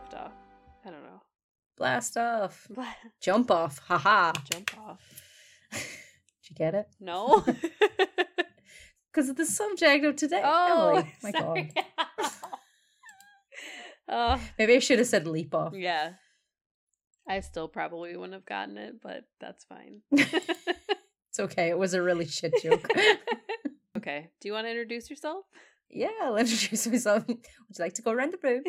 lift off. I don't know. Blast off. Jump off. Haha. Jump off. Did you get it? No. Because of the subject of today. Oh, Emily, my sorry. God. Maybe I should have said leap off. Yeah. I still probably wouldn't have gotten it, but that's fine. It's okay. It was a really shit joke. Okay. Do you want to introduce yourself? Yeah, I'll introduce myself. Would you like to go around the room?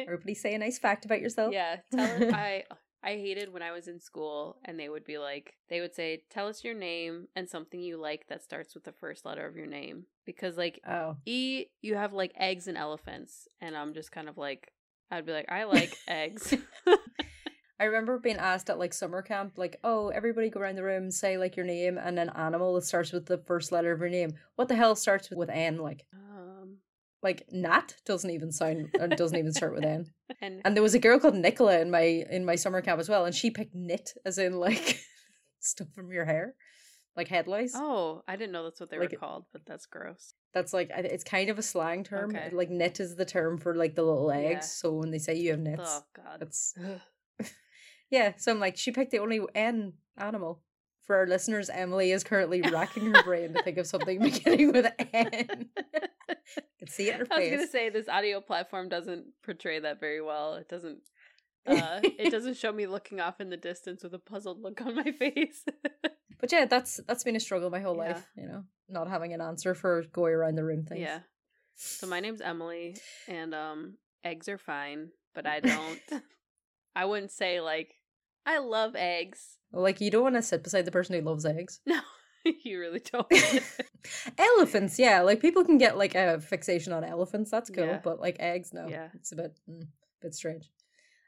Everybody say a nice fact about yourself. Yeah. Tell us. I hated when I was in school and they would be like, they would say, tell us your name and something you like that starts with the first letter of your name. Because like, E, you have like eggs and elephants. And I'm just kind of like, I'd be like, I like eggs. I remember being asked at like summer camp, like, oh, everybody go around the room, say like your name and an animal that starts with the first letter of your name. What the hell starts with N? Like, like Nat doesn't even sound, or doesn't even start with N. And there was a girl called Nicola in my summer camp as well, and she picked knit as in like stuff from your hair, like head lice. Oh, I didn't know that's what they were called, but that's gross. That's like, it's kind of a slang term. Okay. Like knit is the term for like the little eggs. Yeah. So when they say you have knits, oh god, that's. Yeah, so I'm like, she picked the only N animal. For our listeners, Emily is currently racking her brain to think of something beginning with N. Can see it in her face. I was going to say, this audio platform doesn't portray that very well. It doesn't show me looking off in the distance with a puzzled look on my face. But yeah, that's been a struggle my whole life, you know, not having an answer for going around the room things. Yeah. So my name's Emily, and eggs are fine, but I wouldn't say, like, I love eggs. Like, you don't want to sit beside the person who loves eggs. No, you really don't. Elephants, yeah. Like, people can get, like, a fixation on elephants. That's cool. Yeah. But, like, eggs, no. Yeah. It's a bit strange.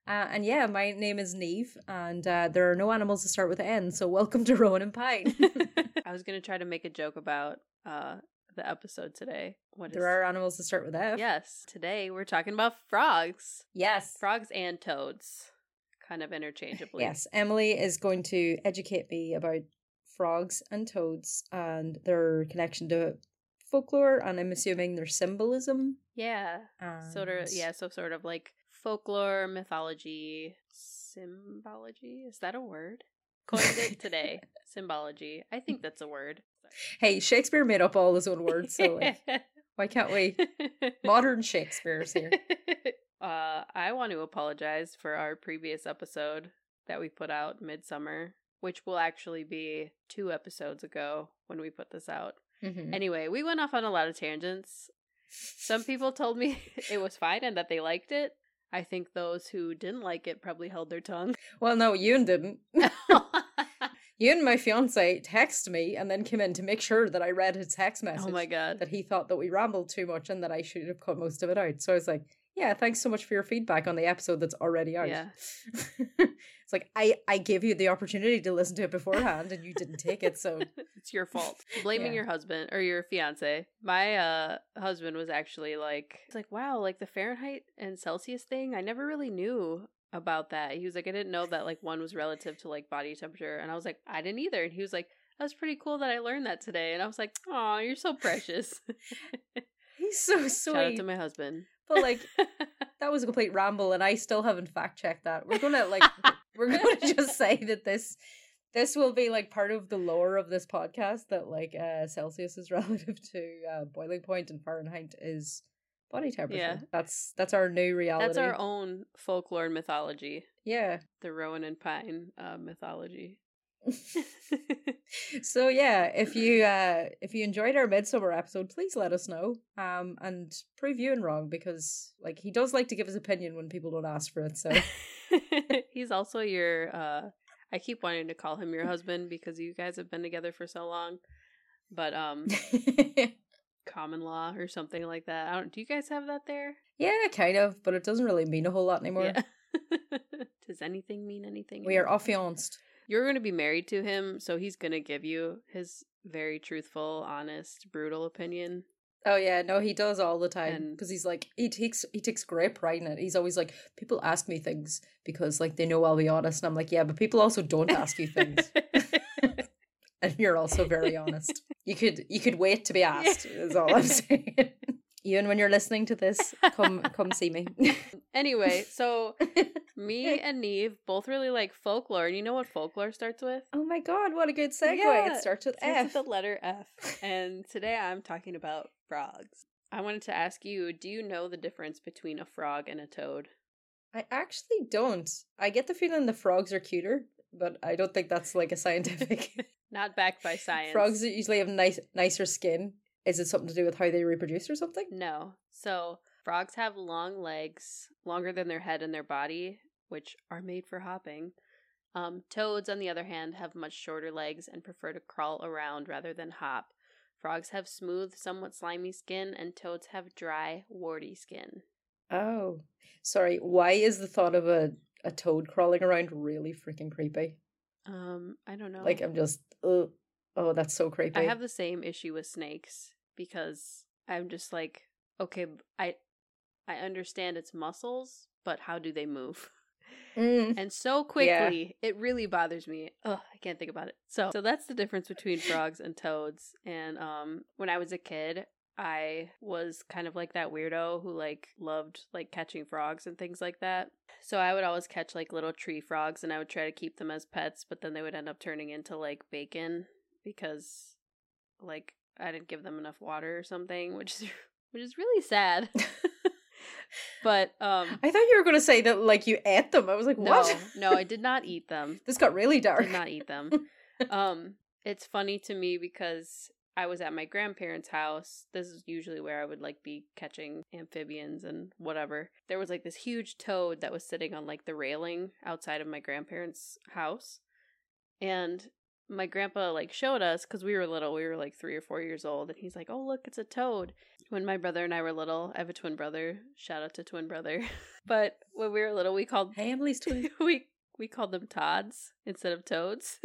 And, yeah, my name is Niamh, and there are no animals that start with N, so welcome to Rowan and Pine. I was going to try to make a joke about the episode today. There are animals that start with F. Yes. Today, we're talking about frogs. Yes. Frogs and toads. Kind of interchangeably. Yes, Emily is going to educate me about frogs and toads and their connection to folklore, and I'm assuming their symbolism. Yeah, so sort of like folklore, mythology, symbology. Is that a word? Coined it today. Symbology. I think that's a word. Hey, Shakespeare made up all his own words, so like, why can't we? Modern Shakespeare's here. I want to apologize for our previous episode that we put out midsummer, which will actually be 2 episodes ago when we put this out. Mm-hmm. Anyway, we went off on a lot of tangents. Some people told me it was fine and that they liked it. I think those who didn't like it probably held their tongue. Well, no, Yoon didn't. Yoon, my fiance, texted me and then came in to make sure that I read his text message. Oh my god. That he thought that we rambled too much and that I should have cut most of it out. So I was like, yeah, thanks so much for your feedback on the episode that's already out. Yeah. It's like, I gave you the opportunity to listen to it beforehand and you didn't take it, so. It's your fault. Blaming your husband or your fiance. My husband was actually like, it's like, wow, like the Fahrenheit and Celsius thing, I never really knew about that. He was like, I didn't know that like one was relative to like body temperature. And I was like, I didn't either. And he was like, that's pretty cool that I learned that today. And I was like, aw, you're so precious. He's so sweet. Shout out to my husband. But like, that was a complete ramble, and I still haven't fact checked that. We're gonna just say that this will be like part of the lore of this podcast that like Celsius is relative to boiling point and Fahrenheit is body temperature. Yeah. That's our new reality. That's our own folklore and mythology. Yeah, the Rowan and Pine mythology. So yeah, if you enjoyed our midsummer episode, please let us know and prove Yoon wrong, because like he does like to give his opinion when people don't ask for it, so. He's also your I keep wanting to call him your husband because you guys have been together for so long, but common law or something like that. Do you guys have that there? Yeah, kind of, but it doesn't really mean a whole lot anymore. Yeah. Does anything mean anything anymore? We are affianced. You're going to be married to him, so he's going to give you his very truthful, honest, brutal opinion. Oh, yeah. No, he does all the time. Because he's like, he takes great pride in it. He's always like, people ask me things because, like, they know I'll be honest. And I'm like, yeah, but people also don't ask you things. And you're also very honest. You could wait to be asked, is all I'm saying. Even when you're listening to this, come see me. Anyway, so me and Neve both really like folklore. And you know what folklore starts with? Oh my god, what a good segue. Yeah, it starts with F. It starts with the letter F. And today I'm talking about frogs. I wanted to ask you, do you know the difference between a frog and a toad? I actually don't. I get the feeling the frogs are cuter, but I don't think that's like a scientific... Not backed by science. Frogs usually have nicer skin. Is it something to do with how they reproduce or something? No. So... frogs have long legs, longer than their head and their body, which are made for hopping. Toads, on the other hand, have much shorter legs and prefer to crawl around rather than hop. Frogs have smooth, somewhat slimy skin, and toads have dry, warty skin. Oh. Sorry, why is the thought of a toad crawling around really freaking creepy? I don't know. Like, I'm just, oh, that's so creepy. I have the same issue with snakes, because I'm just like, okay, I understand its muscles, but how do they move? And so quickly, yeah. It really bothers me. Oh, I can't think about it. So that's the difference between frogs and toads. And when I was a kid, I was kind of like that weirdo who like loved like catching frogs and things like that. So I would always catch like little tree frogs, and I would try to keep them as pets, but then they would end up turning into like bacon because like I didn't give them enough water or something, which is really sad. But I thought you were going to say that like you ate them. I was like, what? No, I did not eat them. This got really dark. I did not eat them. It's funny to me because I was at my grandparents' house. This is usually where I would like be catching amphibians and whatever. There was like this huge toad that was sitting on like the railing outside of my grandparents' house. And my grandpa like showed us because we were little. We were like 3 or 4 years old, and he's like, "Oh, look, it's a toad." When my brother and I were little, I have a twin brother. Shout out to twin brother. But when we were little, we called Emily's twin. we called them Todds instead of toads.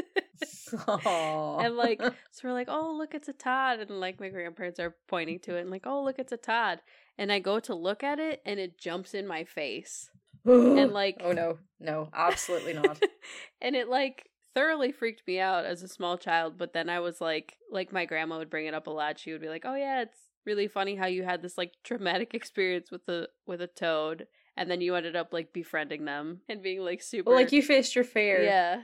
And like, so we're like, "Oh, look, it's a Todd," and like my grandparents are pointing to it and like, "Oh, look, it's a Todd." And I go to look at it, and it jumps in my face. And like, oh no, absolutely not. And it like thoroughly freaked me out as a small child, but then I was like my grandma would bring it up a lot. She would be like, "Oh yeah, it's really funny how you had this like traumatic experience with a toad, and then you ended up like befriending them and being like super." Well, like you faced your fear. Yeah.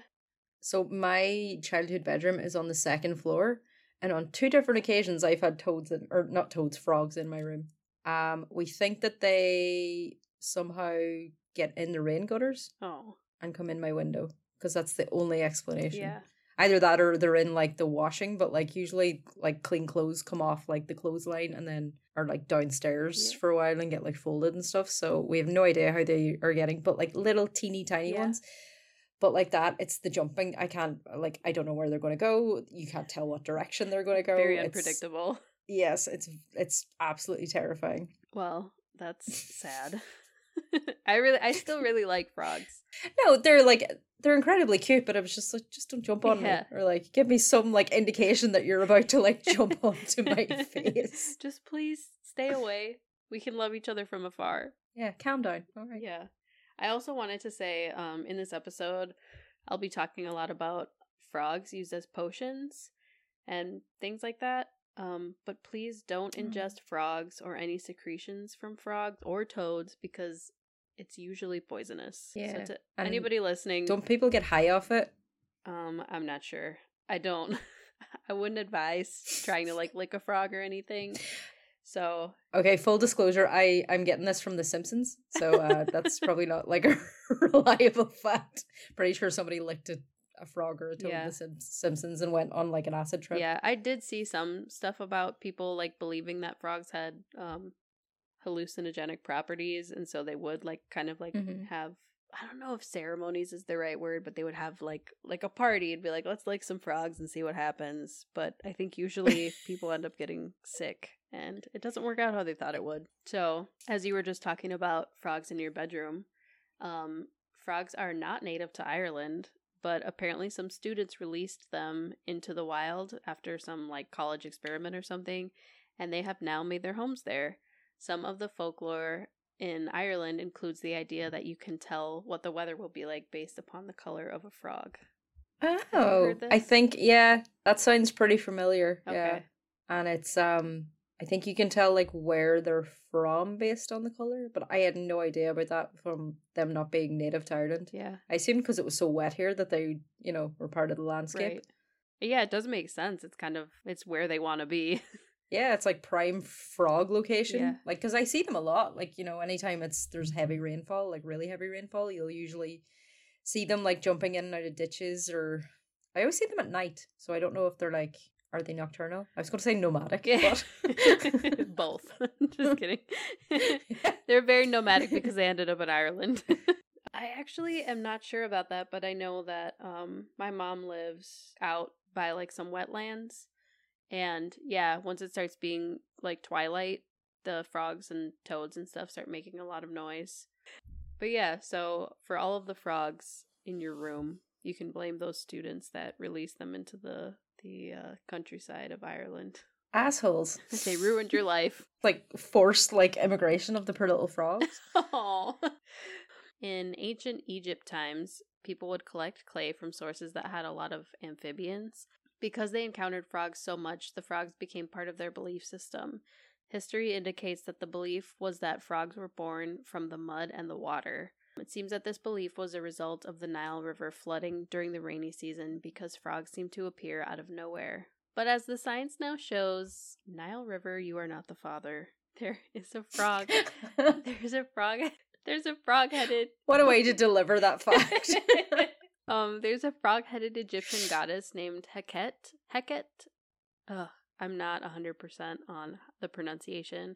So my childhood bedroom is on the second floor, and on 2 different occasions I've had frogs in my room. We think that they somehow get in the rain gutters. Oh. And come in my window. Because that's the only explanation. Yeah. Either that or they're in, like, the washing. But, like, usually, like, clean clothes come off, like, the clothesline and then are, like, downstairs for a while and get, like, folded and stuff. So we have no idea how they are getting. But, like, little teeny tiny ones. But, like, that, it's the jumping. I can't, like, I don't know where they're going to go. You can't tell what direction they're going to go. Very unpredictable. It's absolutely terrifying. Well, that's sad. I still really like frogs. No, they're incredibly cute, but I was just like, just don't jump on me, or like give me some like indication that you're about to like jump onto my face. Just please stay away. We can love each other from afar. Yeah, calm down. All right. Yeah. I also wanted to say, in this episode, I'll be talking a lot about frogs used as potions and things like that. But please don't ingest frogs or any secretions from frogs or toads because it's usually poisonous. Yeah. So to anybody listening... Don't people get high off it? I'm not sure. I don't. I wouldn't advise trying to, like, lick a frog or anything. So... Okay, full disclosure, I'm getting this from The Simpsons. So that's probably not, like, a reliable fact. Pretty sure somebody licked it. A frog or a toad in The Simpsons and went on like an acid trip. Yeah, I did see some stuff about people like believing that frogs had hallucinogenic properties, and so they would like kind of like have, I don't know if ceremonies is the right word, but they would have like a party and be like, let's lick some frogs and see what happens. But I think usually people end up getting sick and it doesn't work out how they thought it would. So as you were just talking about frogs in your bedroom, frogs are not native to Ireland. But apparently some students released them into the wild after some like college experiment or something, and they have now made their homes there. Some of the folklore in Ireland includes the idea that you can tell what the weather will be like based upon the color of a frog. Oh, I think, yeah, that sounds pretty familiar. Okay. Yeah. And it's I think you can tell like where they're from based on the color, but I had no idea about that from them not being native to Ireland. Yeah, I assumed because it was so wet here that they, you know, were part of the landscape. Right. Yeah, it does make sense. It's kind of, it's where they want to be. Yeah, it's like prime frog location. Yeah. Like, because I see them a lot. Like, you know, anytime there's heavy rainfall, like really heavy rainfall, you'll usually see them like jumping in and out of ditches, or I always see them at night. So I don't know if they're like, are they nocturnal? I was going to say nomadic, but... Both. Just kidding. They're very nomadic because they ended up in Ireland. I actually am not sure about that, but I know that my mom lives out by like some wetlands. And yeah, once it starts being like twilight, the frogs and toads and stuff start making a lot of noise. But yeah, so for all of the frogs in your room, you can blame those students that released them into the countryside of Ireland. Assholes. They ruined your life. Like forced like immigration of the poor little frogs. Aww. In ancient Egypt times, people would collect clay from sources that had a lot of amphibians. Because they encountered frogs so much, the frogs became part of their belief system. History indicates that the belief was that frogs were born from the mud and the water. It seems that this belief was a result of the Nile River flooding during the rainy season because frogs seem to appear out of nowhere. But as the science now shows, Nile River, you are not the father. There is a frog. There's a frog-headed... What a way to deliver that fact. There's a frog-headed Egyptian goddess named Heket. Heket? I'm not 100% on the pronunciation.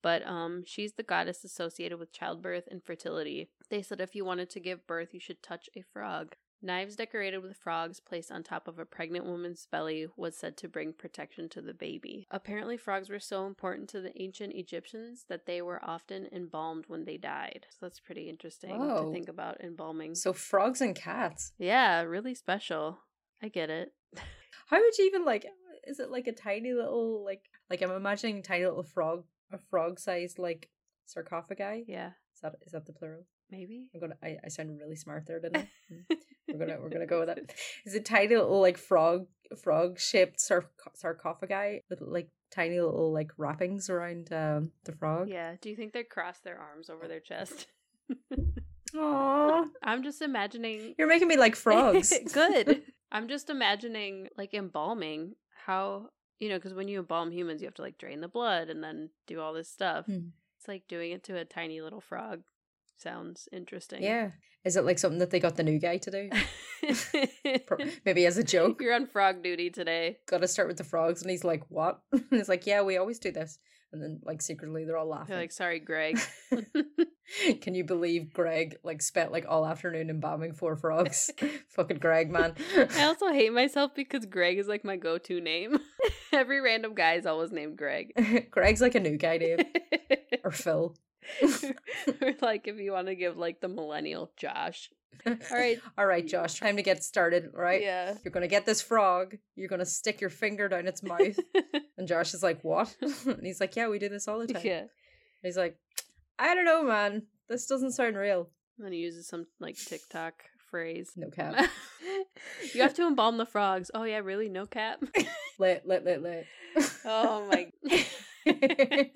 But she's the goddess associated with childbirth and fertility. They said if you wanted to give birth, you should touch a frog. Knives decorated with frogs placed on top of a pregnant woman's belly was said to bring protection to the baby. Apparently, frogs were so important to the ancient Egyptians that they were often embalmed when they died. So that's pretty interesting to think about, embalming. So frogs and cats. Yeah, really special. I get it. How would you even like, is it like a tiny little, like I'm imagining tiny little frog. A frog-sized, like, sarcophagi? Yeah. Is that the plural? Maybe. I sounded really smart there, didn't I? We're gonna go with that. It's a tiny little, like, frog-shaped sarcophagi with, like, tiny little, like, wrappings around the frog. Yeah. Do you think they cross their arms over their chest? Aww. I'm just imagining... You're making me like frogs. Good. I'm just imagining, like, embalming how... You know, because when you embalm humans, you have to, like, drain the blood and then do all this stuff. Mm. It's like doing it to a tiny little frog. Sounds interesting. Yeah. Is it like something that they got the new guy to do? Maybe as a joke. You're on frog duty today. Got to start with the frogs. And he's like, what? And he's like, yeah, we always do this. And then, like, secretly, they're all laughing. They're like, sorry, Greg. Can you believe Greg, like, spent, like, all afternoon embalming 4 frogs? Fucking Greg, man. I also hate myself because Greg is, like, my go-to name. Every random guy is always named Greg. Greg's, like, a new guy name. Or Phil. Or, like, if you want to give, like, the millennial Josh. All right, Josh, time to get started, right? Yeah. You're going to get this frog. You're going to stick your finger down its mouth. And Josh is like, what? And he's like, yeah, we do this all the time. Yeah. And he's like, I don't know, man. This doesn't sound real. And he uses some, like, TikTok phrase. No cap. You have to embalm the frogs. Oh, yeah, really? No cap? Lit. Oh, my. The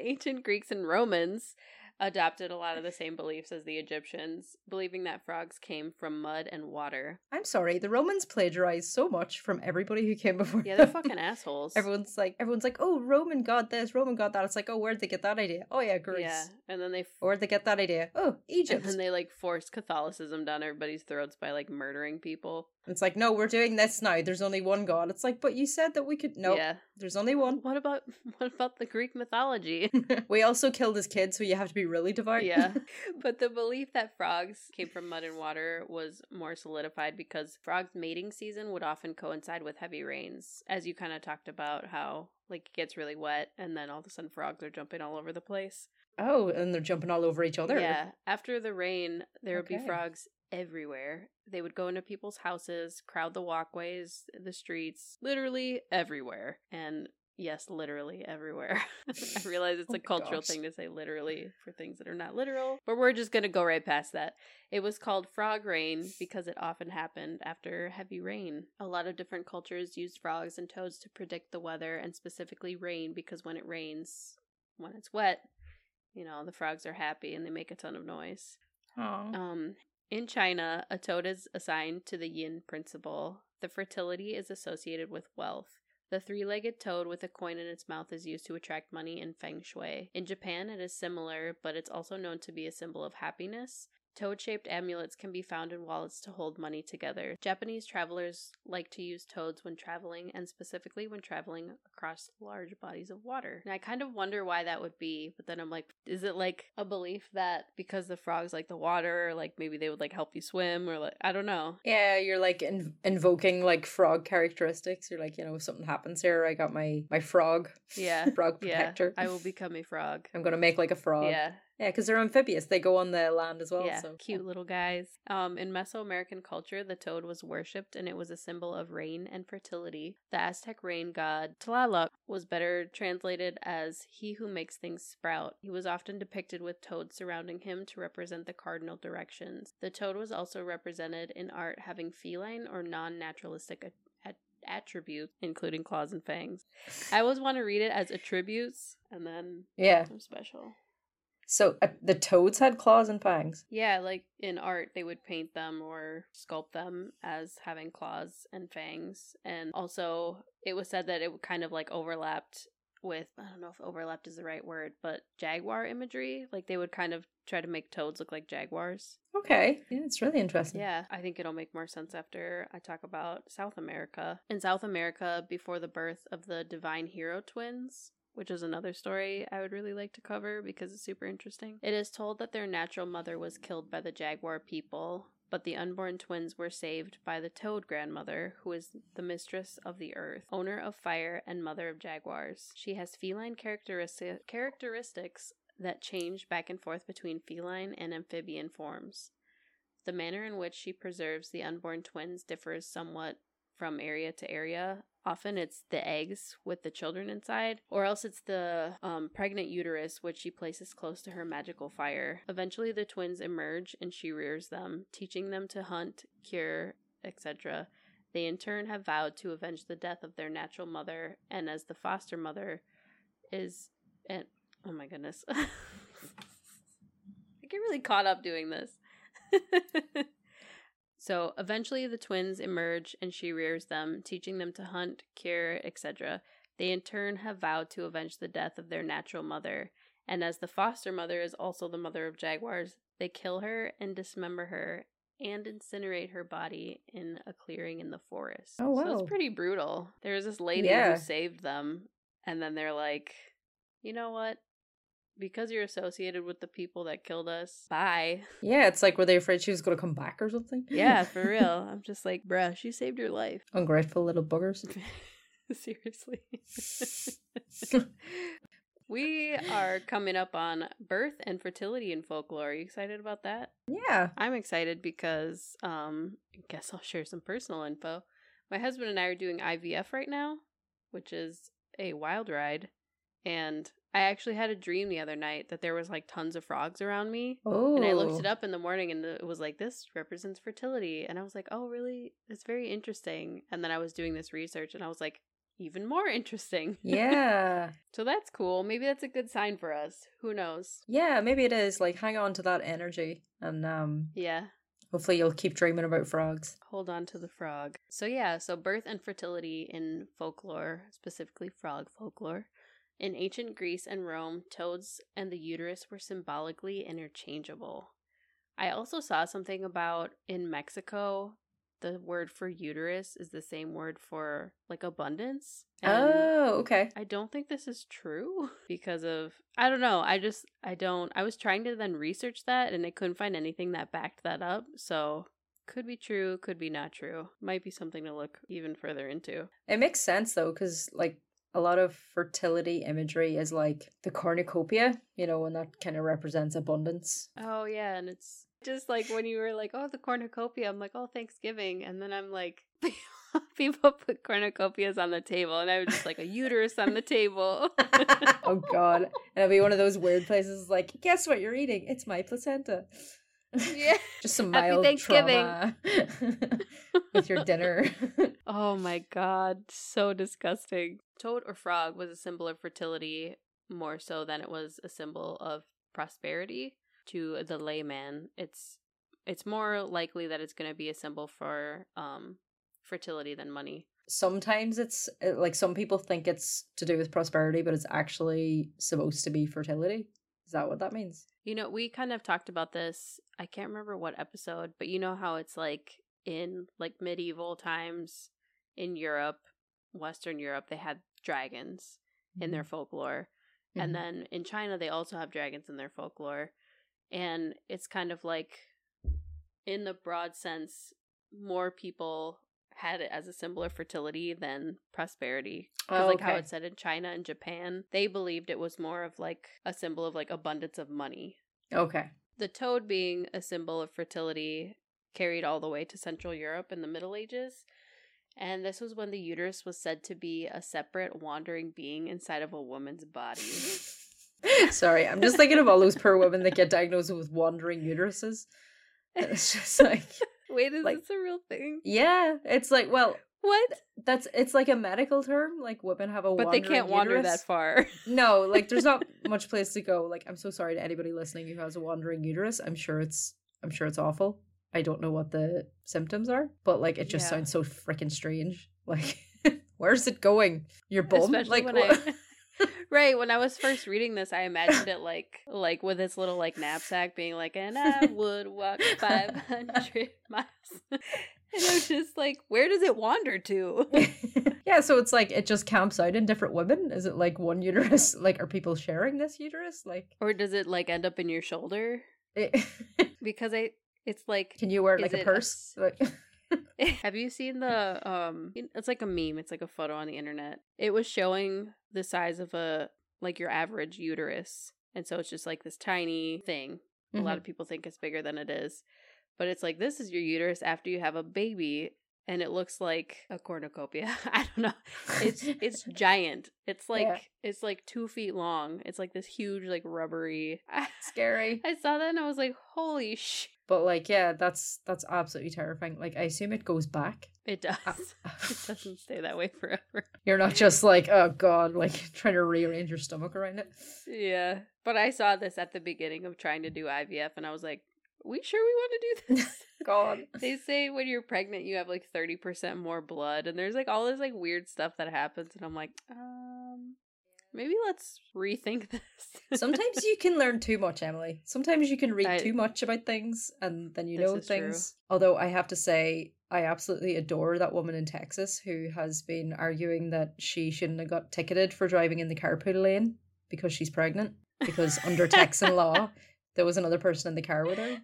ancient Greeks and Romans adopted a lot of the same beliefs as the Egyptians, believing that frogs came from mud and water. I'm sorry, the Romans plagiarized so much from everybody who came before. Yeah, they're fucking assholes. Everyone's like, oh, Roman god this, Roman god that. It's like, oh, where'd they get that idea? Oh yeah, Greece. Yeah, and then where'd they get that idea? Oh, Egypt. And then they like forced Catholicism down everybody's throats by like murdering people. It's like, no, we're doing this now. There's only one god. It's like, but you said that we could. No, yeah. There's only one. What about the Greek mythology? We also killed his kid, so you have to be really devout. Yeah. But the belief that frogs came from mud and water was more solidified because frogs' mating season would often coincide with heavy rains, as you kind of talked about how like it gets really wet, and then all of a sudden frogs are jumping all over the place. Oh, and they're jumping all over each other. Yeah. After the rain, there would be frogs everywhere. They would go into people's houses, crowd the walkways, the streets, literally everywhere. And Yes, literally everywhere. I realize it's a cultural thing to say literally for things that are not literal, but we're just going to go right past that. It was called frog rain because it often happened after heavy rain. A lot of different cultures used frogs and toads to predict the weather, and specifically rain, because when it rains, when it's wet, you know, the frogs are happy and they make a ton of noise. Aww. In China, a toad is assigned to the yin principle. The fertility is associated with wealth. The three-legged toad with a coin in its mouth is used to attract money in feng shui. In Japan, it is similar, but it's also known to be a symbol of happiness. Toad-shaped amulets can be found in wallets to hold money together. Japanese travelers like to use toads when traveling, and specifically when traveling across large bodies of water. And I kind of wonder why that would be, but then I'm like, is it like a belief that because the frogs like the water, like maybe they would like help you swim, or like, I don't know. Yeah, you're like invoking like frog characteristics. You're like, you know, if something happens here, I got my frog. Yeah. Frog protector. Yeah. I will become a frog. I'm gonna make like a frog. Yeah. Yeah, because they're amphibious. They go on the land as well. Yeah, so. Cute little guys. In Mesoamerican culture, the toad was worshipped, and it was a symbol of rain and fertility. The Aztec rain god Tlaloc was better translated as he who makes things sprout. He was often depicted with toads surrounding him to represent the cardinal directions. The toad was also represented in art having feline or non-naturalistic attributes, including claws and fangs. I always want to read it as attributes, and then something special. So the toads had claws and fangs? Yeah, like in art, they would paint them or sculpt them as having claws and fangs. And also, it was said that it kind of like overlapped with, I don't know if overlapped is the right word, but jaguar imagery. Like they would kind of try to make toads look like jaguars. Okay. Yeah, it's really interesting. Yeah, I think it'll make more sense after I talk about South America. In South America, before the birth of the divine hero twins, which is another story I would really like to cover because it's super interesting. It is told that their natural mother was killed by the jaguar people, but the unborn twins were saved by the toad grandmother, who is the mistress of the earth, owner of fire, and mother of jaguars. She has feline characteristics that change back and forth between feline and amphibian forms. The manner in which she preserves the unborn twins differs somewhat from area to area. Often it's the eggs with the children inside, or else it's the pregnant uterus, which she places close to her magical fire. Eventually the twins emerge and she rears them, teaching them to hunt, cure, etc. They in turn have vowed to avenge the death of their natural mother, and as the foster mother is... And, oh my goodness. I get really caught up doing this. So eventually the twins emerge and she rears them, teaching them to hunt, cure, etc. They in turn have vowed to avenge the death of their natural mother. And as the foster mother is also the mother of jaguars, they kill her and dismember her and incinerate her body in a clearing in the forest. Oh, wow. So it's pretty brutal. There was this lady who saved them. And then they're like, you know what? Because you're associated with the people that killed us, bye. Yeah, it's like, were they afraid she was going to come back or something? Yeah, for real. I'm just like, bruh, she saved your life. Ungrateful little buggers. Seriously. We are coming up on birth and fertility in folklore. Are you excited about that? Yeah. I'm excited because I guess I'll share some personal info. My husband and I are doing IVF right now, which is a wild ride. And I actually had a dream the other night that there was like tons of frogs around me. Oh. And I looked it up in the morning and it was like, this represents fertility. And I was like, oh, really? It's very interesting. And then I was doing this research and I was like, even more interesting. Yeah. So that's cool. Maybe that's a good sign for us. Who knows? Yeah, maybe it is. Like, hang on to that energy and yeah. Hopefully you'll keep dreaming about frogs. Hold on to the frog. So yeah, so birth and fertility in folklore, specifically frog folklore. In ancient Greece and Rome, toads and the uterus were symbolically interchangeable. I also saw something about in Mexico, the word for uterus is the same word for like abundance. And oh, okay. I don't think this is true because of, I don't know. I was trying to then research that and I couldn't find anything that backed that up. So could be true, could be not true. Might be something to look even further into. It makes sense though, because like, a lot of fertility imagery is like the cornucopia, you know, and that kind of represents abundance. Oh, yeah. And it's just like when you were like, oh, the cornucopia, I'm like, oh, Thanksgiving. And then I'm like, people put cornucopias on the table, and I was just like, a uterus on the table. Oh, God. And it'll be one of those weird places like, guess what you're eating? It's my placenta. Yeah. Just some mild trauma with your dinner. Oh, my God. So disgusting. Toad or frog was a symbol of fertility more so than it was a symbol of prosperity. To the layman, it's more likely that it's going to be a symbol for fertility than money. Sometimes it's like some people think it's to do with prosperity, but it's actually supposed to be fertility. Is that what that means? You know, we kind of talked about this. I can't remember what episode, but you know how it's like in like medieval times in Europe, Western Europe, they had dragons in their folklore. Mm-hmm. And then in China, they also have dragons in their folklore. And it's kind of like, in the broad sense, more people had it as a symbol of fertility than prosperity. Because like how it said in China and Japan, they believed it was more of like a symbol of like abundance of money. Okay. The toad being a symbol of fertility carried all the way to Central Europe in the Middle Ages. And this was when the uterus was said to be a separate wandering being inside of a woman's body. Sorry, I'm just thinking of all those poor women that get diagnosed with wandering uteruses. It's just like, wait, is like, this a real thing? Yeah, it's like, well, what? It's like a medical term. Like women have a, but they can't wander uterus. That far. No, like there's not much place to go. Like, I'm so sorry to anybody listening who has a wandering uterus. I'm sure it's awful. I don't know what the symptoms are, but like it just sounds so freaking strange. Like, where's it going? Your bum? Especially like what? Right, when I was first reading this, I imagined it like with its little like knapsack being like, and I would walk 500 miles. And I was just like, where does it wander to? Yeah, so it's like it just camps out in different women. Is it like one uterus? Like, are people sharing this uterus? Like, or does it like end up in your shoulder? It's like, can you wear it like a purse? Have you seen the it's like a meme, it's like a photo on the internet. It was showing the size of a like your average uterus, and so it's just like this tiny thing. Mm-hmm. A lot of people think it's bigger than it is, but it's like, this is your uterus after you have a baby, and it looks like a cornucopia. I don't know, it's giant. It's like it's like 2 feet long. It's like this huge like rubbery scary. I saw that and I was like, holy shit. But like, yeah, that's absolutely terrifying. Like, I assume it goes back. It does. It doesn't stay that way forever. You're not just like, oh God, like trying to rearrange your stomach around it. Yeah. But I saw this at the beginning of trying to do IVF, and I was like, we sure we want to do this? God. They say when you're pregnant, you have like 30% more blood, and there's like all this like weird stuff that happens. And I'm like, maybe let's rethink this. Sometimes you can learn too much, Emily. Sometimes you can read too much about things, and then you know things. True. Although I have to say, I absolutely adore that woman in Texas who has been arguing that she shouldn't have got ticketed for driving in the carpool lane because she's pregnant. Because under Texan law, there was another person in the car with her.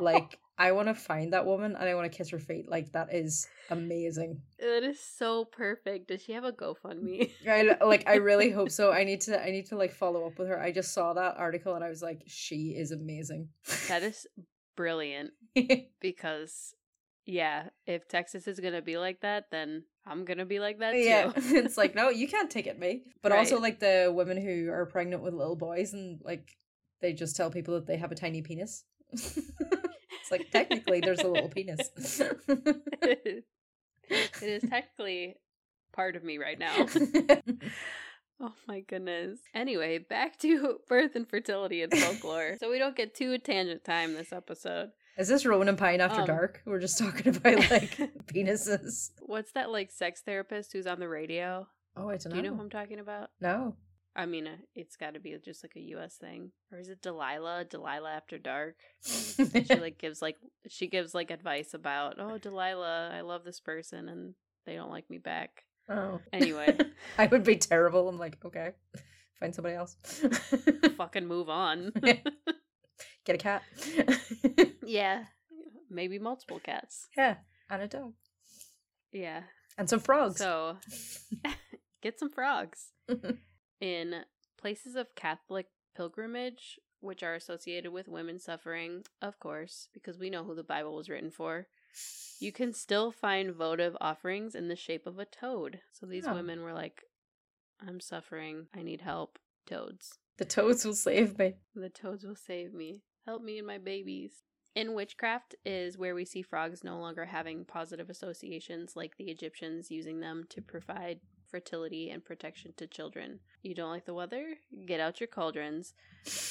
Like, I want to find that woman and I want to kiss her feet. Like, that is amazing. That is so perfect. Does she have a GoFundMe? I really hope so. I need to like follow up with her. I just saw that article and I was like, she is amazing. That is brilliant. Because if Texas is gonna be like that, then I'm gonna be like that too. Yeah. It's like, no, you can't ticket me. But also like the women who are pregnant with little boys and like they just tell people that they have a tiny penis. It's like, technically there's a little penis. It is technically part of me right now. Oh my goodness. Anyway, back to birth and fertility and folklore. So we don't get too tangent time this episode. Is this Rowan and Pine after dark? We're just talking about like penises. What's that like sex therapist who's on the radio? Oh, I don't know. Do you know who I'm talking about? No. I mean, it's got to be just like a U.S. thing, or is it Delilah? Delilah After Dark. She gives like advice about, oh, Delilah, I love this person, and they don't like me back. Oh, anyway, I would be terrible. I'm like, okay, find somebody else. Fucking move on. Get a cat. Yeah, maybe multiple cats. Yeah, and a dog. Yeah, and some frogs. So, get some frogs. In places of Catholic pilgrimage, which are associated with women suffering, of course, because we know who the Bible was written for, You can still find votive offerings in the shape of a toad. So these women were like, I'm suffering. I need help. Toads. The toads will save me. The toads will save me. Help me and my babies. In witchcraft is where we see frogs no longer having positive associations like the Egyptians using them to provide fertility and protection to children. You don't like the weather? Get out your cauldrons.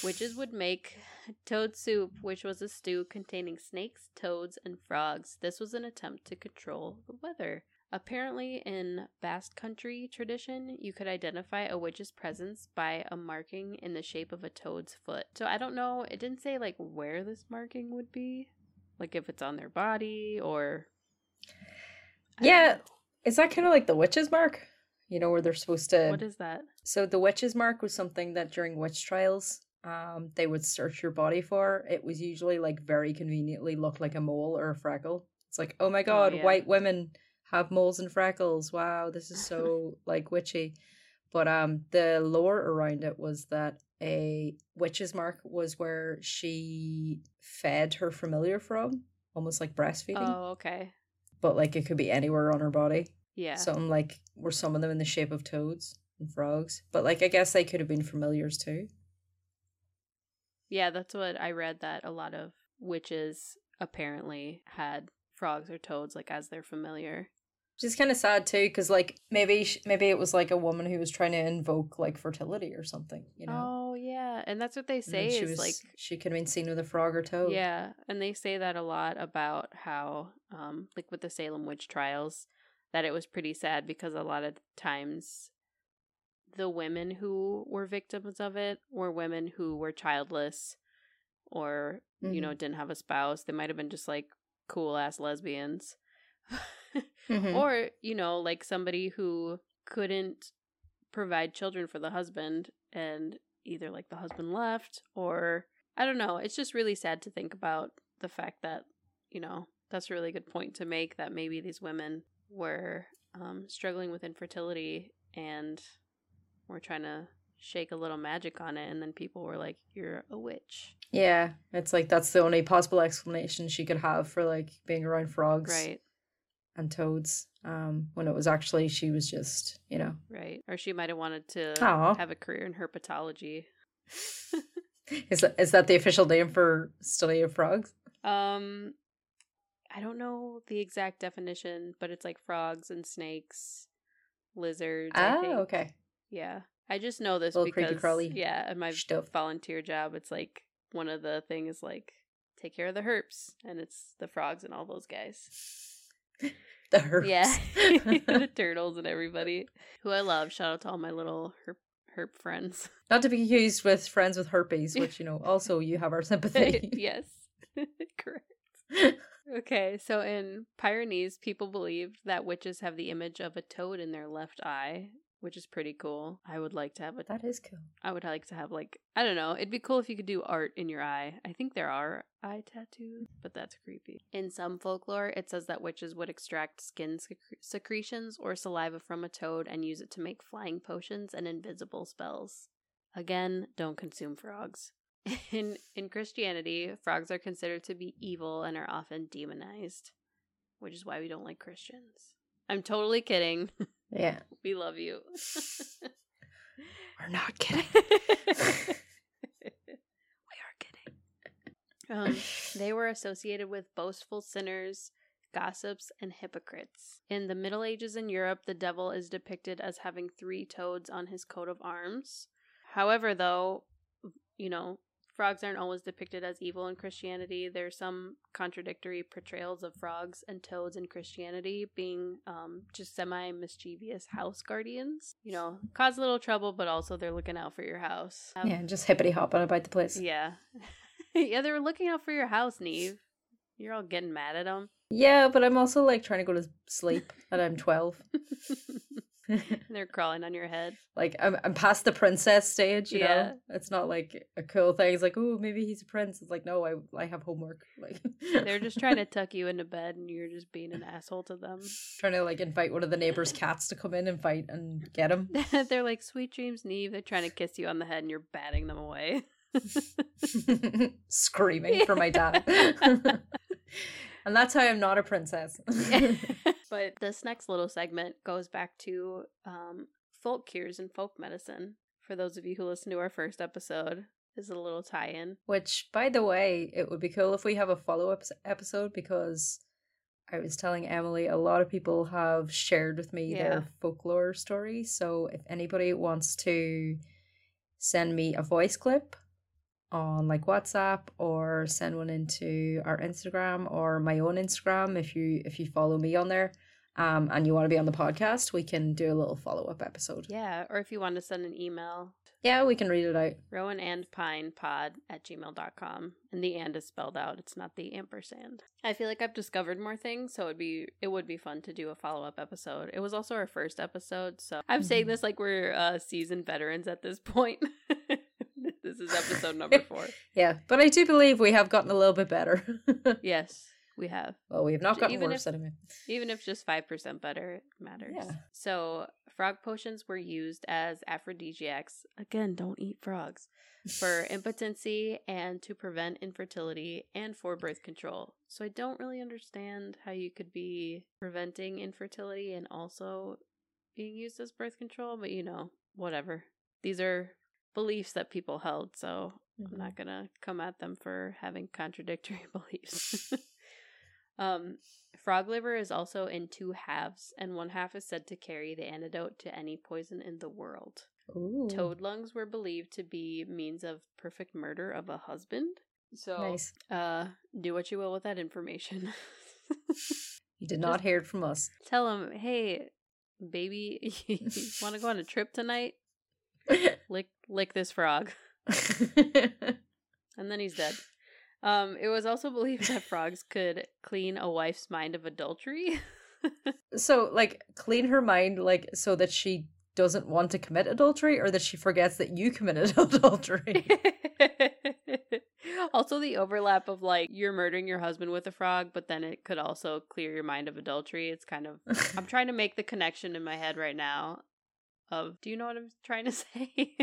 Witches would make toad soup, which was a stew containing snakes, toads, and frogs. This was an attempt to control the weather. Apparently, in Basque country tradition, you could identify a witch's presence by a marking in the shape of a toad's foot. So I don't know, it didn't say like where this marking would be, like if it's on their body or... Yeah, is that kind of like the witch's mark? You know, where they're supposed to... What is that? So the witch's mark was something that during witch trials, they would search your body for. It was usually like very conveniently looked like a mole or a freckle. It's like, oh my god, white women... have moles and freckles. Wow, this is so like witchy. But the lore around it was that a witch's mark was where she fed her familiar from, almost like breastfeeding. Oh, okay. But like it could be anywhere on her body. Yeah. Something like were some of them in the shape of toads and frogs. But like I guess they could have been familiars too. Yeah, that's what I read, that a lot of witches apparently had frogs or toads like as their familiar. Which is kind of sad too, because like maybe it was like a woman who was trying to invoke like fertility or something, you know? Oh yeah, and that's what they say is like she could have been seen with a frog or toad. Yeah, and they say that a lot about how like with the Salem witch trials, that it was pretty sad because a lot of times the women who were victims of it were women who were childless or you know, didn't have a spouse. They might have been just like cool ass lesbians or you know, like somebody who couldn't provide children for the husband, and either like the husband left or I don't know. It's just really sad to think about the fact that, you know, that's a really good point to make, that maybe these women were struggling with infertility and were trying to shake a little magic on it, and then people were like, you're a witch. Yeah, it's like that's the only possible explanation she could have for like being around frogs and toads, when it was actually she was just, you know, or she might have wanted to have a career in herpetology. Is that the official name for study of frogs? I don't know the exact definition, but it's like frogs and snakes, lizards. Okay, yeah, I just know this because, yeah, in my volunteer job, it's like one of the things like take care of the herps, and it's the frogs and all those guys. The herps. Yeah. The turtles and everybody who I love. Shout out to all my little herp friends. Not to be confused with friends with herpes, which, you know, also you have our sympathy. Yes. Correct. Okay, so in Pyrenees, people believed that witches have the image of a toad in their left eye, which is pretty cool. I would like to have that is cool. I would like to have, like, I don't know. It'd be cool if you could do art in your eye. I think there are eye tattoos, but that's creepy. In some folklore, it says that witches would extract skin secretions or saliva from a toad and use it to make flying potions and invisible spells. Again, don't consume frogs. In Christianity, frogs are considered to be evil and are often demonized, which is why we don't like Christians. I'm totally kidding. Yeah. We love you. We're not kidding. We are kidding. They were associated with boastful sinners, gossips, and hypocrites. In the Middle Ages in Europe, the devil is depicted as having 3 toads on his coat of arms. However, though, you know, frogs aren't always depicted as evil in Christianity. There's some contradictory portrayals of frogs and toads in Christianity being just semi-mischievous house guardians. You know, cause a little trouble, but also they're looking out for your house. Yeah, just hippity-hopping about the place. Yeah. Yeah, they're looking out for your house, Niamh. You're all getting mad at them. Yeah, but I'm also, like, trying to go to sleep and I'm 12. They're crawling on your head. Like, I'm past the princess stage, you know? It's not like a cool thing. It's like, oh, maybe he's a prince. It's like, no, I have homework. Like, they're just trying to tuck you into bed and you're just being an asshole to them. Trying to, like, invite one of the neighbor's cats to come in and fight and get him. They're like, sweet dreams, Niamh. They're trying to kiss you on the head and you're batting them away. Screaming for my dad. And that's how I'm not a princess. But this next little segment goes back to folk cures and folk medicine. For those of you who listen to our first episode, is a little tie-in. Which, by the way, it would be cool if we have a follow-up episode, because I was telling Emily a lot of people have shared with me their folklore story. So if anybody wants to send me a voice clip on like WhatsApp, or send one into our Instagram or my own Instagram, if you follow me on there, and you want to be on the podcast, we can do a little follow-up episode. Yeah, or if you want to send an email. Yeah, we can read it out. rowanandpinepod@gmail.com. And the and is spelled out. It's not the ampersand. I feel like I've discovered more things, so it would be fun to do a follow-up episode. It was also our first episode, so I'm saying this like we're seasoned veterans at this point. This is episode number 4. Yeah, but I do believe we have gotten a little bit better. Yes, we have. Well, we have not gotten even worse. Even if just 5% better, it matters. Yeah. So frog potions were used as aphrodisiacs. Again, don't eat frogs. For impotency and to prevent infertility and for birth control. So I don't really understand how you could be preventing infertility and also being used as birth control, but whatever. These are beliefs that people held, so I'm not gonna come at them for having contradictory beliefs. Frog liver is also in 2 halves, and one half is said to carry the antidote to any poison in the world. Ooh. Toad lungs were believed to be means of perfect murder of a husband. So nice. Do what you will with that information. You did not hear it from us. Tell him, hey, baby, you want to go on a trip tonight? Lick this frog. And then he's dead. It was also believed that frogs could clean a wife's mind of adultery. So, like, clean her mind, like, so that she doesn't want to commit adultery, or that she forgets that you committed adultery. Also, the overlap of, like, you're murdering your husband with a frog, but then it could also clear your mind of adultery. It's kind of... I'm trying to make the connection in my head right now. Do you know what I'm trying to say?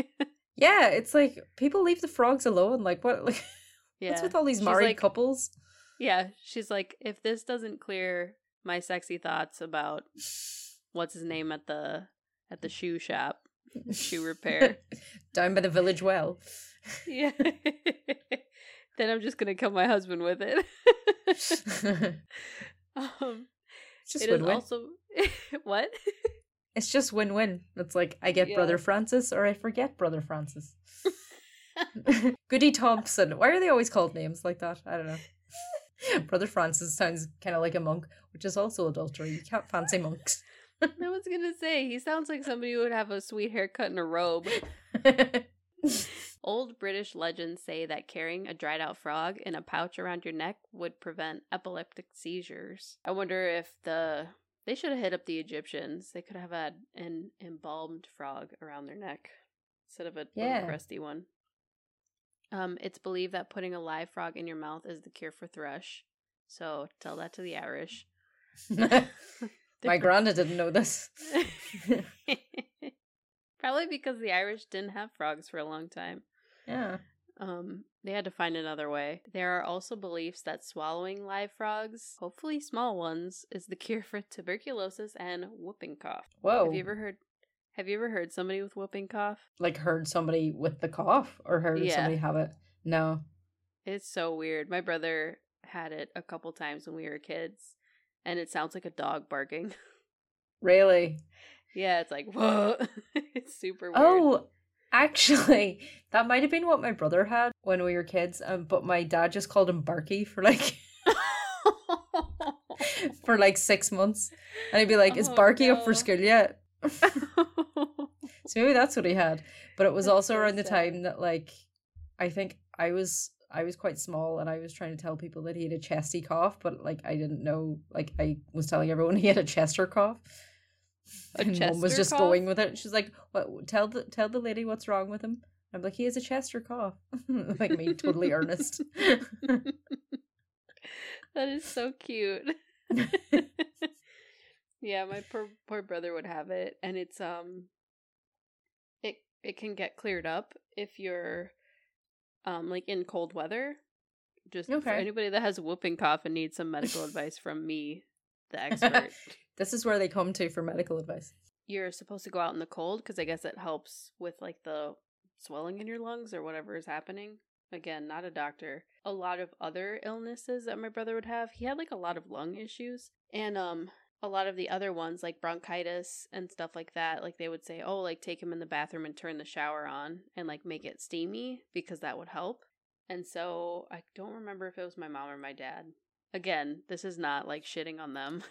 Yeah, it's like people leave the frogs alone. Like, what? Like, yeah. What's with all these married couples? Yeah, she's like, if this doesn't clear my sexy thoughts about what's his name at the shoe shop, shoe repair, down by the village well. Yeah. Then I'm just gonna kill my husband with it. Just it win-win. Is also what? It's just win-win. It's like, I get Brother Francis, or I forget Brother Francis. Goody Thompson. Why are they always called names like that? I don't know. Brother Francis sounds kind of like a monk, which is also adultery. You can't fancy monks. I was going to say, he sounds like somebody who would have a sweet haircut and a robe. Old British legends say that carrying a dried out frog in a pouch around your neck would prevent epileptic seizures. I wonder if They should have hit up the Egyptians. They could have had an embalmed frog around their neck instead of a crusty one. It's believed that putting a live frog in your mouth is the cure for thrush. So tell that to the Irish. My granda didn't know this. Probably because the Irish didn't have frogs for a long time. Yeah. They had to find another way. There are also beliefs that swallowing live frogs, hopefully small ones, is the cure for tuberculosis and whooping cough. Whoa. Have you ever heard somebody with whooping cough? Like heard somebody with the cough or heard somebody have it? No. It's so weird. My brother had it a couple times when we were kids, and it sounds like a dog barking. Really? Yeah, it's like, whoa. It's super weird. Oh, actually, that might have been what my brother had when we were kids, but my dad just called him Barky for like for like 6 months, and he'd be like, "Is Barky up for school yet?" So maybe that's what he had. But it was also around the time that, like, I think I was quite small, and I was trying to tell people that he had a chesty cough, but like I didn't know. Like I was telling everyone he had a Chester cough. And Mom was just going with it. She's like, "What? Tell the lady what's wrong with him." I'm like, "He has a Chester cough." Like me, totally earnest. That is so cute. Yeah, my poor brother would have it, and it's it can get cleared up if you're like in cold weather. Just okay. For anybody that has whooping cough and needs some medical advice from me, the expert. This is where they come to for medical advice. You're supposed to go out in the cold because I guess it helps with like the swelling in your lungs or whatever is happening. Again, not a doctor. A lot of other illnesses that my brother would have. He had like a lot of lung issues and a lot of the other ones like bronchitis and stuff like that. Like they would say, oh, like take him in the bathroom and turn the shower on and like make it steamy because that would help. And so I don't remember if it was my mom or my dad. Again, this is not like shitting on them.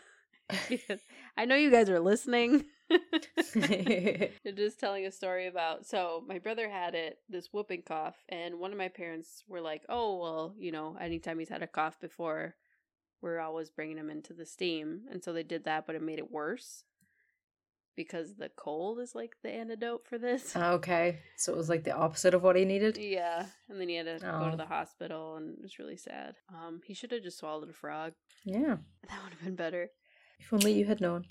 I know you guys are listening. I'm just telling a story about, so my brother had it, this whooping cough, and one of my parents were like, oh, well, you know, anytime he's had a cough before, we're always bringing him into the steam. And so they did that, but it made it worse because the cold is like the antidote for this. Okay. So it was like the opposite of what he needed? Yeah. And then he had to go to the hospital, and it was really sad. He should have just swallowed a frog. Yeah. That would have been better. If only you had known.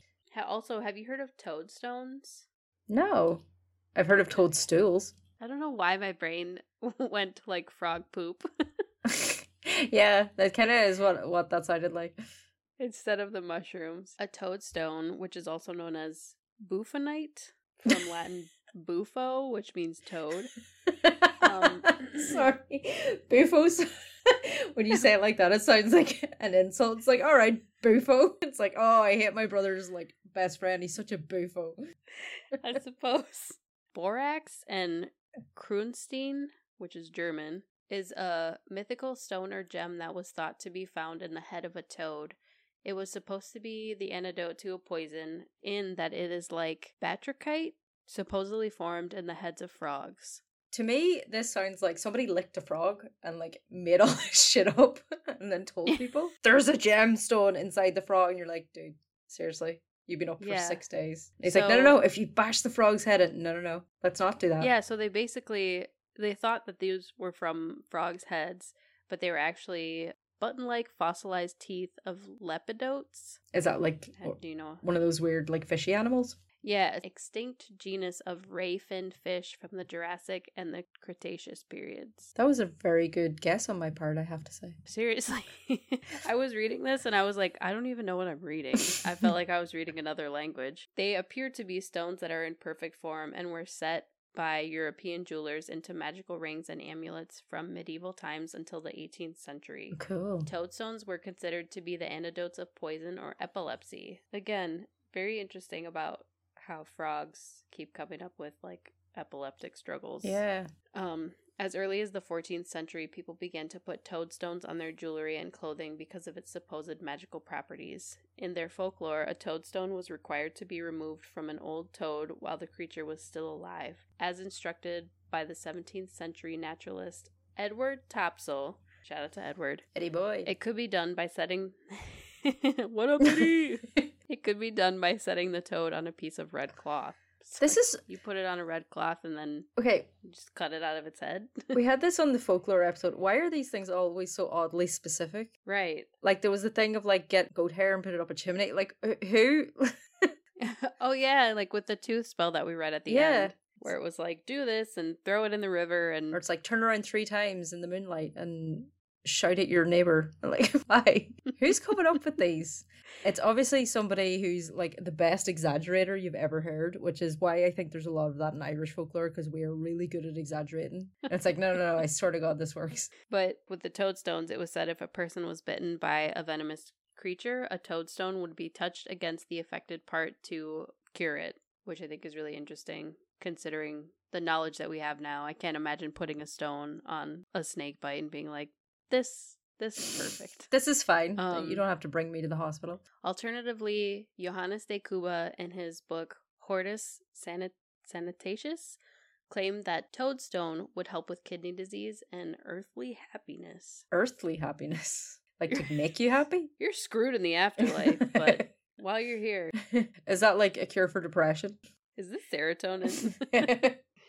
Also, have you heard of toadstones? No. I've heard of toadstools. I don't know why my brain went to, like, frog poop. Yeah, that kind of is what that sounded like. Instead of the mushrooms. A toadstone, which is also known as bufonite, from Latin bufo, which means toad. Sorry. Bufos. When you say it like that, it sounds like an insult. It's like, all right, bufo. It's like, oh, I hate my brother's like best friend. He's such a bufo. I suppose. Borax and Krunstein, which is German, is a mythical stone or gem that was thought to be found in the head of a toad. It was supposed to be the antidote to a poison in that it is like batrachite, supposedly formed in the heads of frogs. To me, this sounds like somebody licked a frog and, like, made all this shit up and then told people. There's a gemstone inside the frog. And you're like, dude, seriously? You've been up for 6 days. And he's like, no. If you bash the frog's head in, no. Let's not do that. Yeah, so they basically, they thought that these were from frogs' heads, but they were actually button-like fossilized teeth of lepidotes. Is that, like, do you know? One of those weird, like, fishy animals? Yeah, extinct genus of ray-finned fish from the Jurassic and the Cretaceous periods. That was a very good guess on my part, I have to say. Seriously. I was reading this and I was like, I don't even know what I'm reading. I felt like I was reading another language. They appear to be stones that are in perfect form and were set by European jewelers into magical rings and amulets from medieval times until the 18th century. Cool. Toadstones were considered to be the antidotes of poison or epilepsy. Again, very interesting about how frogs keep coming up with like epileptic struggles. Yeah. As early as the 14th century, people began to put toadstones on their jewelry and clothing because of its supposed magical properties. In their folklore, a toadstone was required to be removed from an old toad while the creature was still alive, as instructed by the 17th century naturalist Edward Topsell. Shout out to Edward. Eddie boy. It could be done by setting... What up, Eddie? It could be done by setting the toad on a piece of red cloth. So this is... You put it on a red cloth and then you just cut it out of its head. We had this on the folklore episode. Why are these things always so oddly specific? Right. Like there was the thing of like get goat hair and put it up a chimney. Like who? Oh yeah, like with the tooth spell that we read at the end. Where it was like do this and throw it in the river and... Or it's like turn around 3 times in the moonlight and... Shout at your neighbor. Like, why? Who's coming up with these? It's obviously somebody who's like the best exaggerator you've ever heard, which is why I think there's a lot of that in Irish folklore because we are really good at exaggerating. And it's like, no, I swear to God, this works. But with the toadstones, it was said if a person was bitten by a venomous creature, a toadstone would be touched against the affected part to cure it, which I think is really interesting considering the knowledge that we have now. I can't imagine putting a stone on a snake bite and being like, This is perfect. This is fine. You don't have to bring me to the hospital. Alternatively, Johannes de Cuba, in his book Hortus Sanitatis, claimed that toadstone would help with kidney disease and earthly happiness. Earthly happiness? Like to make you happy? You're screwed in the afterlife, but while you're here. Is that like a cure for depression? Is this serotonin?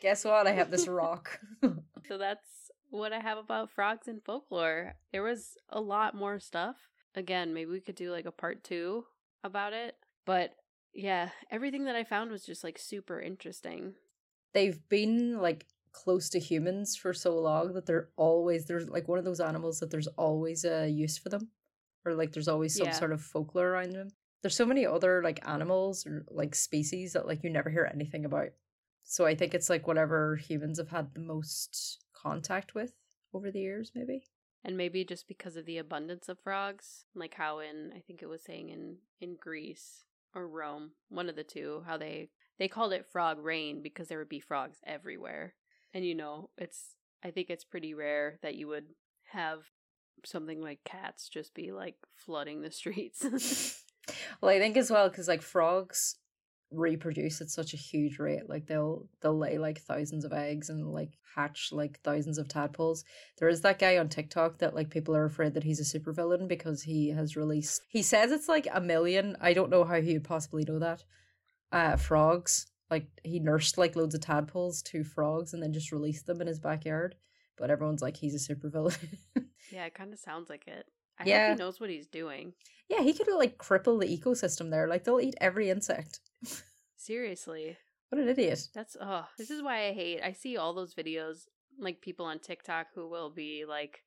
Guess what? I have this rock. So that's what I have about frogs and folklore. There was a lot more stuff. Again, maybe we could do like a part 2 about it. But yeah, everything that I found was just like super interesting. They've been like close to humans for so long that they're like one of those animals that there's always a use for them, or like there's always some sort of folklore around them. There's so many other like animals or like species that like you never hear anything about. So I think it's like whatever humans have had the most contact with over the years, maybe. And maybe just because of the abundance of frogs, like how in, I think it was saying in Greece or Rome, one of the two, how they called it frog rain because there would be frogs everywhere. And, you know, I think it's pretty rare that you would have something like cats just be like flooding the streets. Well, I think as well, because like frogs reproduce at such a huge rate, like they'll lay like thousands of eggs and like hatch like thousands of tadpoles. There is that guy on TikTok that like people are afraid that he's a supervillain because he says it's like 1 million, I don't know how he would possibly know that, frogs. Like he nursed like loads of tadpoles to frogs and then just released them in his backyard, but everyone's like he's a supervillain. Yeah, it kind of sounds like it. I hope he knows what he's doing. Yeah, he could like cripple the ecosystem there. Like they'll eat every insect. Seriously. What an idiot. This is why I see all those videos, like people on TikTok who will be like,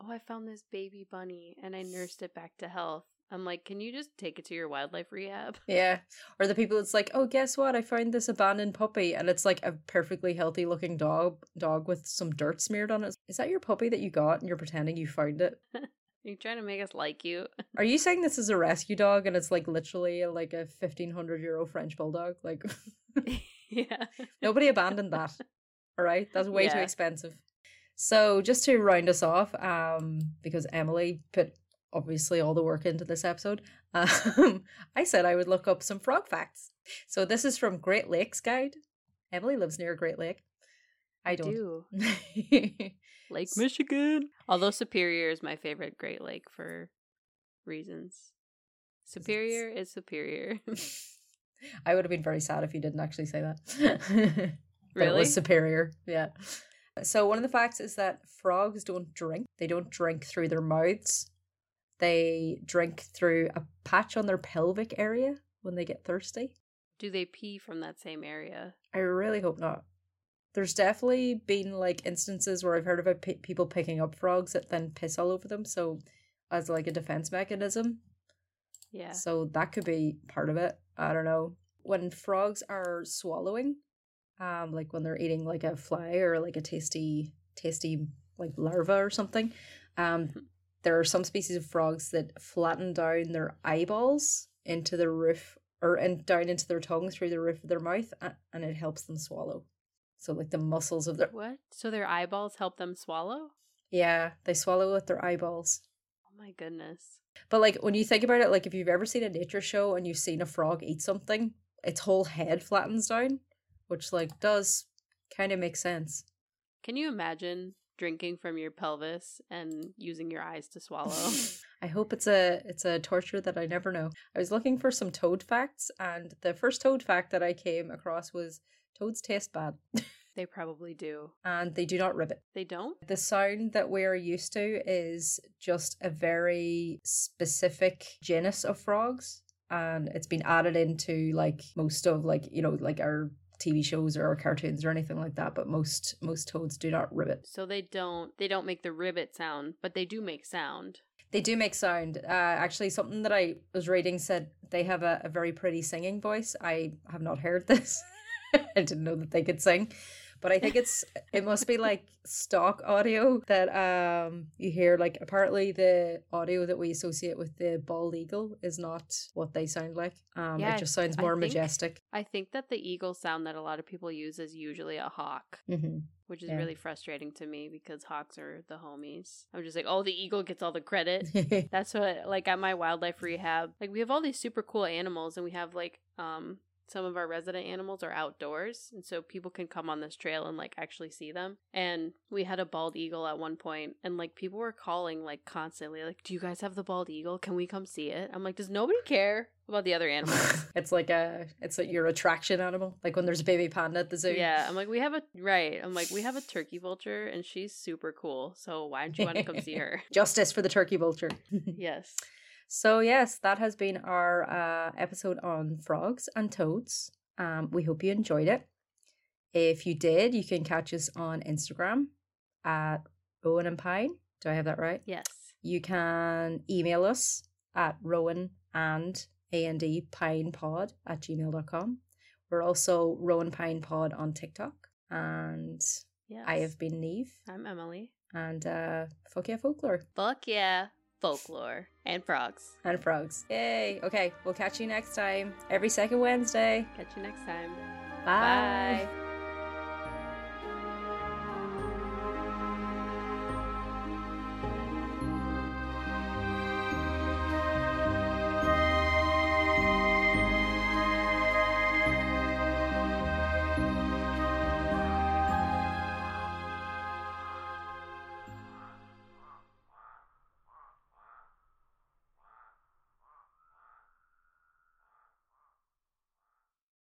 oh, I found this baby bunny and I nursed it back to health. I'm like, can you just take it to your wildlife rehab? Yeah. Or the people that's like, oh, guess what? I found this abandoned puppy. And it's like a perfectly healthy looking dog with some dirt smeared on it. Is that your puppy that you got and you're pretending you found it? Are you trying to make us like you? Are you saying this is a rescue dog and it's like literally like a 1,500-euro French bulldog? Like, yeah. Nobody abandoned that. All right. That's way too expensive. So just to round us off, because Emily put obviously all the work into this episode, I said I would look up some frog facts. So this is from Great Lakes Guide. Emily lives near a Great Lake. I don't. Do. Lake Michigan. Although Superior is my favorite Great Lake for reasons. Superior is superior. I would have been very sad if you didn't actually say that. Really? It was superior. Yeah. So one of the facts is that frogs don't drink. They don't drink through their mouths. They drink through a patch on their pelvic area when they get thirsty. Do they pee from that same area? I really hope not. There's definitely been like instances where I've heard about people picking up frogs that then piss all over them. So as like a defense mechanism. Yeah. So that could be part of it. I don't know. When frogs are swallowing, like when they're eating like a fly or like a tasty like larva or something, there are some species of frogs that flatten down their eyeballs into the roof and down into their tongue through the roof of their mouth, and it helps them swallow. So like the muscles of their... What? So their eyeballs help them swallow? Yeah, they swallow with their eyeballs. Oh my goodness. But like when you think about it, like if you've ever seen a nature show and you've seen a frog eat something, its whole head flattens down, which like does kind of make sense. Can you imagine drinking from your pelvis and using your eyes to swallow? I hope it's a torture that I never know. I was looking for some toad facts, and the first toad fact that I came across was... toads taste bad. They probably do. And they do not ribbit. They don't? The sound that we're used to is just a very specific genus of frogs. And it's been added into like most of like, you know, like our TV shows or our cartoons or anything like that. But most toads do not ribbit. So they don't make the ribbit sound, but they do make sound. They do make sound. Actually, something that I was reading said they have a very pretty singing voice. I have not heard this. I didn't know that they could sing, but I think it must be like stock audio that you hear. Like apparently the audio that we associate with the bald eagle is not what they sound like. It just sounds more majestic. I think that the eagle sound that a lot of people use is usually a hawk, which is really frustrating to me because hawks are the homies. I'm just like, oh, the eagle gets all the credit. That's what, like at my wildlife rehab, like we have all these super cool animals and we have like, some of our resident animals are outdoors, and so people can come on this trail and like actually see them. And we had a bald eagle at one point, and like people were calling like constantly, like, do you guys have the bald eagle? Can we come see it? I'm like, does nobody care about the other animals? It's like your attraction animal, like when there's a baby panda at the zoo. Yeah, I'm like, we have a turkey vulture, and she's super cool, so why don't you want to come see her? Justice for the turkey vulture. Yes. So yes, that has been our episode on frogs and toads. We hope you enjoyed it. If you did, you can catch us on Instagram at Rowan and Pine. Do I have that right? Yes. You can email us at rowanandpinepod@gmail.com. We're also Rowan Pine Pod on TikTok. And yes. I have been Neve. I'm Emily. And fuck yeah, folklore. Fuck yeah, folklore. And frogs. And frogs. Yay. Okay, we'll catch you next time. Every second Wednesday. Catch you next time. Bye. Bye.